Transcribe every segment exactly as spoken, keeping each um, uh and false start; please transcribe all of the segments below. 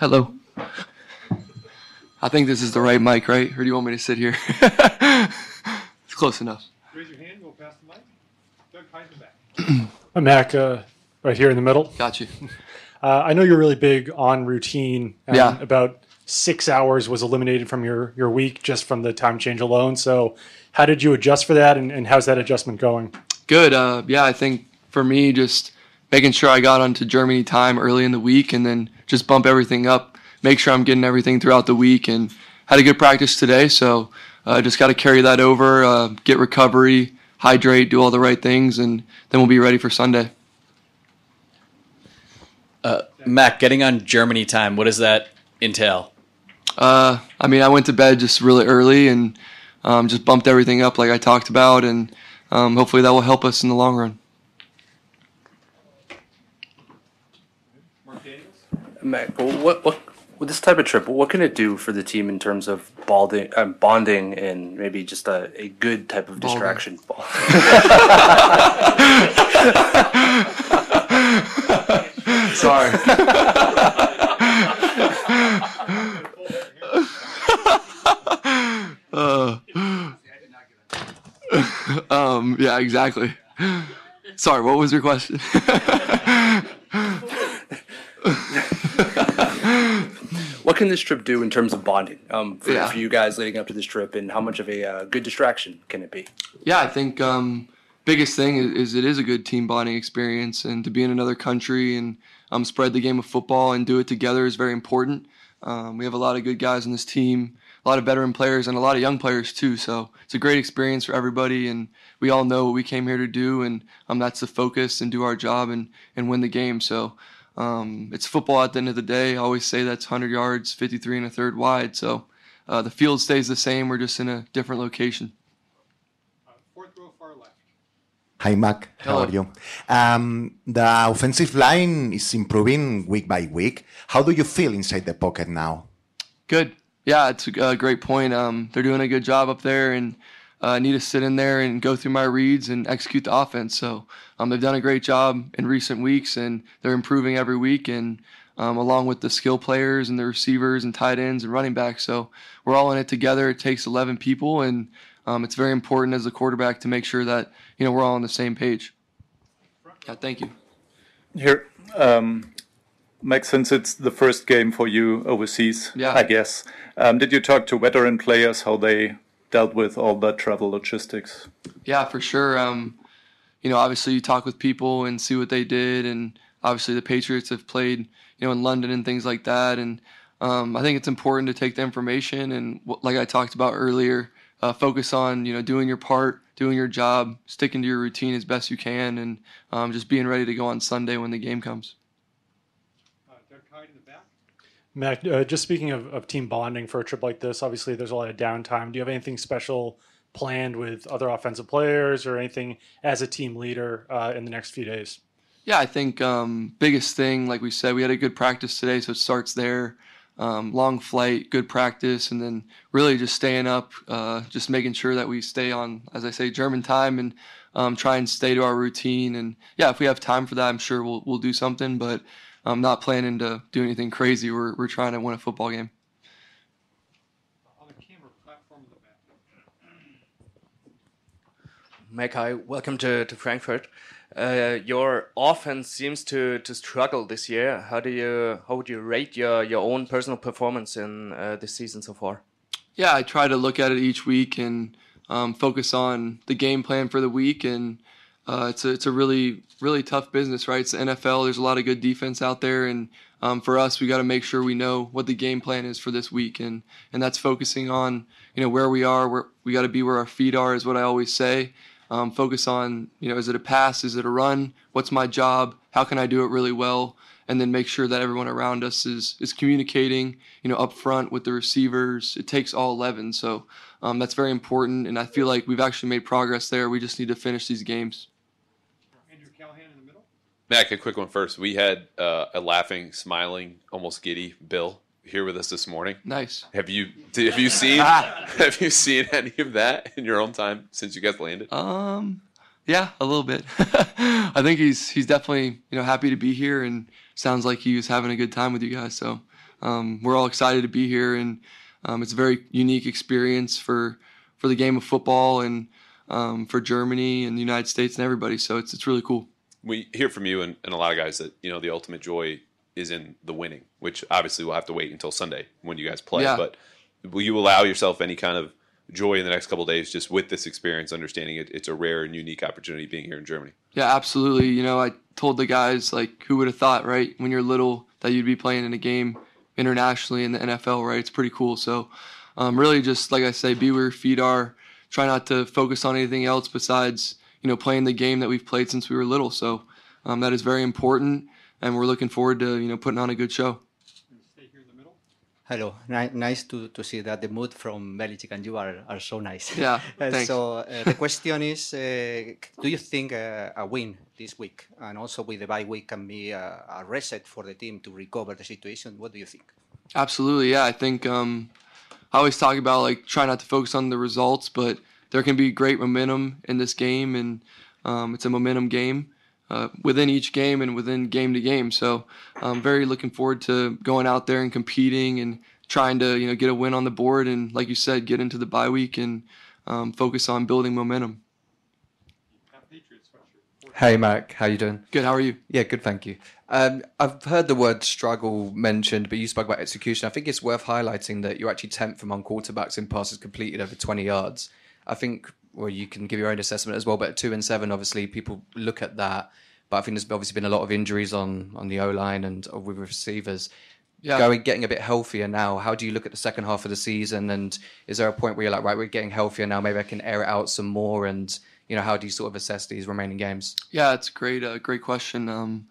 Hello. I think this is the right mic, right? Or do you want me to sit here? It's close enough. Raise your hand. We'll pass the mic. Doug, behind the back. I'm Mac, uh, right here in the middle. Got you. Uh, I know you're really big on routine. And yeah. About six hours was eliminated from your, your week just from the time change alone. So how did you adjust for that, and, and how's that adjustment going? Good. Uh, yeah, I think for me, just making sure I got onto Germany time early in the week and then just bump everything up. Make sure I'm getting everything throughout the week, and had a good practice today, so I uh, just got to carry that over, uh, get recovery, hydrate, do all the right things, and then we'll be ready for Sunday. Uh, Mac, getting on Germany time, what does that entail? Uh, I mean, I went to bed just really early and um, just bumped everything up like I talked about, and um, hopefully that will help us in the long run. Mac, what, what, with this type of trip, what can it do for the team in terms of balding, um, bonding and maybe just a, a good type of distraction? Ball. Sorry. uh, um, yeah, exactly. Sorry, what was your question? What can this trip do in terms of bonding um, for, yeah. for you guys leading up to this trip, and how much of a uh, good distraction can it be? Yeah, I think um, biggest thing is, is it is a good team bonding experience, and to be in another country and um, spread the game of football and do it together is very important. Um, we have a lot of good guys on this team, a lot of veteran players and a lot of young players too, so it's a great experience for everybody, and we all know what we came here to do, and um, that's the focus and do our job and, and win the game. So. Um, it's football at the end of the day. I always say that's one hundred yards, fifty-three and a third wide. So uh, the field stays the same. We're just in a different location. Uh, fourth row, far left. Hi, Mac. Hello. How are you? Um, the offensive line is improving week by week. How do you feel inside the pocket now? Good. Yeah, it's a great point. Um, they're doing a good job up there, and I uh, need to sit in there and go through my reads and execute the offense. So um, they've done a great job in recent weeks, and they're improving every week, and um, along with the skill players and the receivers and tight ends and running backs. So we're all in it together. It takes eleven people, and um, it's very important as a quarterback to make sure that, you know, we're all on the same page. Yeah, thank you. Here, um, Mac, since it's the first game for you overseas, yeah. I guess, um, did you talk to veteran players how they – dealt with all that travel logistics? Yeah, for sure. Um, you know, obviously you talk with people and see what they did, and obviously the Patriots have played, you know, in London and things like that. And um, I think it's important to take the information and, like I talked about earlier, uh, focus on, you know, doing your part, doing your job, sticking to your routine as best you can, and um, just being ready to go on Sunday when the game comes. Mac, uh, just speaking of, of team bonding for a trip like this, obviously there's a lot of downtime. Do you have anything special planned with other offensive players or anything as a team leader uh, in the next few days? Yeah, I think um, biggest thing, like we said, we had a good practice today, so it starts there. Um, long flight, good practice, and then really just staying up, uh, just making sure that we stay on, as I say, German time, and um, try and stay to our routine. And yeah, if we have time for that, I'm sure we'll we'll do something, but I'm not planning to do anything crazy. We're we're trying to win a football game. On the camera platform in the back. Mac, hi. Welcome to, to Frankfurt. Uh, your offense seems to, to struggle this year. How do you how would you rate your, your own personal performance in uh, this season so far? Yeah, I try to look at it each week and um, focus on the game plan for the week, and Uh, it's a, it's a really, really tough business, right? It's the N F L. There's a lot of good defense out there. And um, for us, we got to make sure we know what the game plan is for this week. And, and that's focusing on, you know, where we are. Where we got to be where our feet are is what I always say. Um, focus on, you know, is it a pass? Is it a run? What's my job? How can I do it really well? And then make sure that everyone around us is, is communicating, you know, up front with the receivers. It takes all eleven. So um, that's very important. And I feel like we've actually made progress there. We just need to finish these games. Mac, a quick one first. We had uh, a laughing, smiling, almost giddy Bill here with us this morning. Nice. Have you have you seen have you seen any of that in your own time since you guys landed? Um, yeah, a little bit. I think he's he's definitely, you know, happy to be here, and sounds like he was having a good time with you guys. So um, we're all excited to be here, and um, it's a very unique experience for, for the game of football and um, for Germany and the United States and everybody. So it's it's really cool. We hear from you and, and a lot of guys that, you know, the ultimate joy is in the winning, which obviously we'll have to wait until Sunday when you guys play. Yeah. But will you allow yourself any kind of joy in the next couple of days just with this experience, understanding it, it's a rare and unique opportunity being here in Germany? Yeah, absolutely. You know, I told the guys, like, who would have thought, right, when you're little that you'd be playing in a game internationally in the N F L, right? It's pretty cool. So um, really just, like I say, be where your feet are. Try not to focus on anything else besides, you know, playing the game that we've played since we were little. So um, that is very important, and we're looking forward to, you know, putting on a good show. Stay here in the middle. Hello. Ni- nice to, to see that the mood from Belichick and you are, are so nice. Yeah, thanks. So uh, the question is, uh, do you think uh, a win this week and also with the bye week can be a, a reset for the team to recover the situation? What do you think? Absolutely, yeah. I think um, I always talk about, like, try not to focus on the results, but there can be great momentum in this game, and um, it's a momentum game uh, within each game and within game to game. So I'm um, very looking forward to going out there and competing and trying to, you know, get a win on the board and, like you said, get into the bye week and um, focus on building momentum. Hey, Mac. How you doing? Good. How are you? Yeah, good. Thank you. Um, I've heard the word struggle mentioned, but you spoke about execution. I think it's worth highlighting that you're actually tenth among quarterbacks in passes completed over twenty yards. I think, well, you can give your own assessment as well, but at two and seven, obviously, people look at that. But I think there's obviously been a lot of injuries on, on the O-line and with receivers. Yeah. Going, getting a bit healthier now, how do you look at the second half of the season? And is there a point where you're like, right, we're getting healthier now, maybe I can air it out some more? And, you know, how do you sort of assess these remaining games? Yeah, it's great, uh, great question. Um,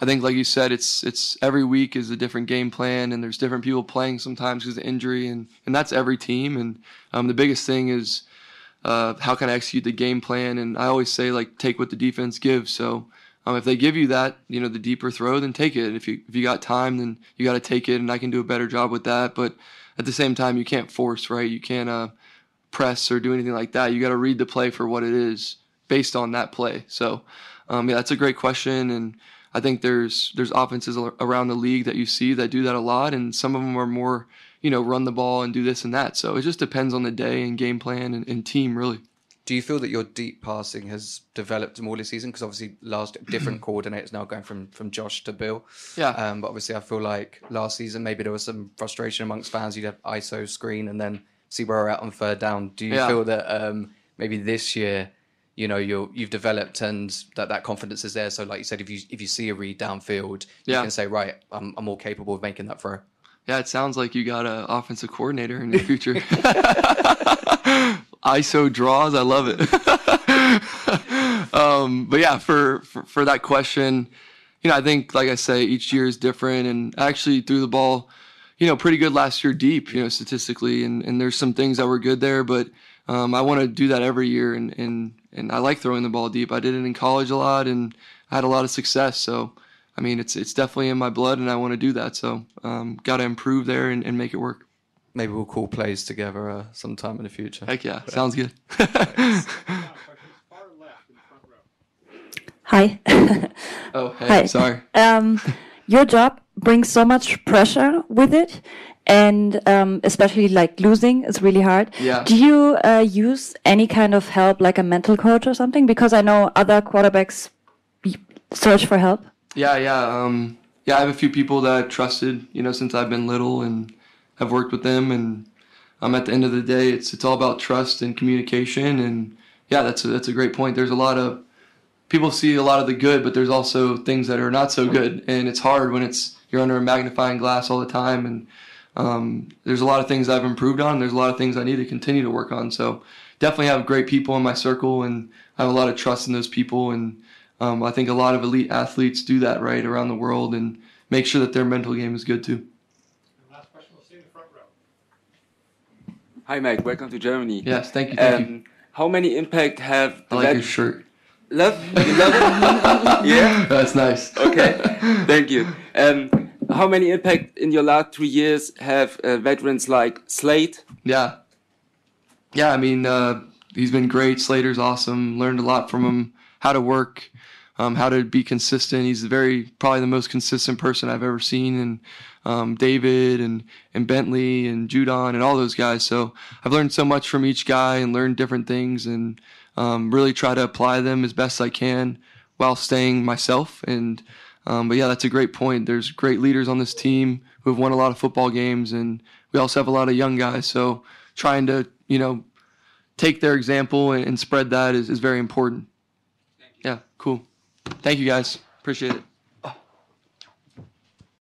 I think, like you said, it's it's every week is a different game plan, and there's different people playing sometimes because of injury, and, and that's every team. And um, the biggest thing is, Uh, how can I execute the game plan? And I always say, like, take what the defense gives. So um, if they give you that, you know, the deeper throw, then take it. And if you if you got time, then you got to take it. And I can do a better job with that. But at the same time, you can't force, right? You can't uh, press or do anything like that. You got to read the play for what it is based on that play. So um, yeah, that's a great question. And I think there's there's offenses around the league that you see that do that a lot, and some of them are more, you know, run the ball and do this and that. So it just depends on the day and game plan and, and team, really. Do you feel that your deep passing has developed more this season? Because obviously last different coordinators now going from, from Josh to Bill. Yeah. Um, but obviously I feel like last season maybe there was some frustration amongst fans. You'd have I S O screen and then see where we're at on third down. Do you yeah. feel that um, maybe this year, you know, you're, you've developed and that, that confidence is there? So like you said, if you if you see a read downfield, yeah. you can say, right, I'm, I'm more capable of making that throw. Yeah, it sounds like you got an offensive coordinator in your future. I S O draws, I love it. um, but yeah, for, for for that question, you know, I think, like I say, each year is different, and I actually threw the ball, you know, pretty good last year deep, you know, statistically, and, and there's some things that were good there, but um, I want to do that every year, and, and, and I like throwing the ball deep. I did it in college a lot, and I had a lot of success, so I mean, it's it's definitely in my blood, and I want to do that. So um, got to improve there and, and make it work. Maybe we'll call plays together uh, sometime in the future. Heck yeah, but sounds good. Hi. Oh, hey, hi. Sorry. Um, your job brings so much pressure with it, and um, especially like losing is really hard. Yeah. Do you uh, use any kind of help, like a mental coach or something? Because I know other quarterbacks search for help. Yeah, yeah, um, yeah. I have a few people that I've trusted, you know, since I've been little, and I've worked with them. And um, at the end of the day, it's it's all about trust and communication. And yeah, that's a, that's a great point. There's a lot of people see a lot of the good, but there's also things that are not so good. And it's hard when it's you're under a magnifying glass all the time. And um, there's a lot of things I've improved on. There's a lot of things I need to continue to work on. So definitely have great people in my circle, and I have a lot of trust in those people. And Um, I think a lot of elite athletes do that, right, around the world, and make sure that their mental game is good too. And last question, we'll see in the front row. Hi, Mike. Welcome to Germany. Yes, thank you. Thank um, you. How many impact have? The I like lab- your shirt. Love, you love it? Yeah, that's nice. Okay, thank you. Um, how many impact in your last three years have uh, veterans like Slate? Yeah, yeah. I mean, uh, he's been great. Slater's awesome. Learned a lot from him. How to work. Um, how to be consistent. He's very probably the most consistent person I've ever seen, and um, David and, and Bentley and Judon and all those guys. So I've learned so much from each guy and learned different things and um, really try to apply them as best I can while staying myself. And um, but yeah, that's a great point. There's great leaders on this team who have won a lot of football games, and we also have a lot of young guys. So trying to, you know, take their example and, and spread that is, is very important. Yeah, cool. Thank you, guys. Appreciate it.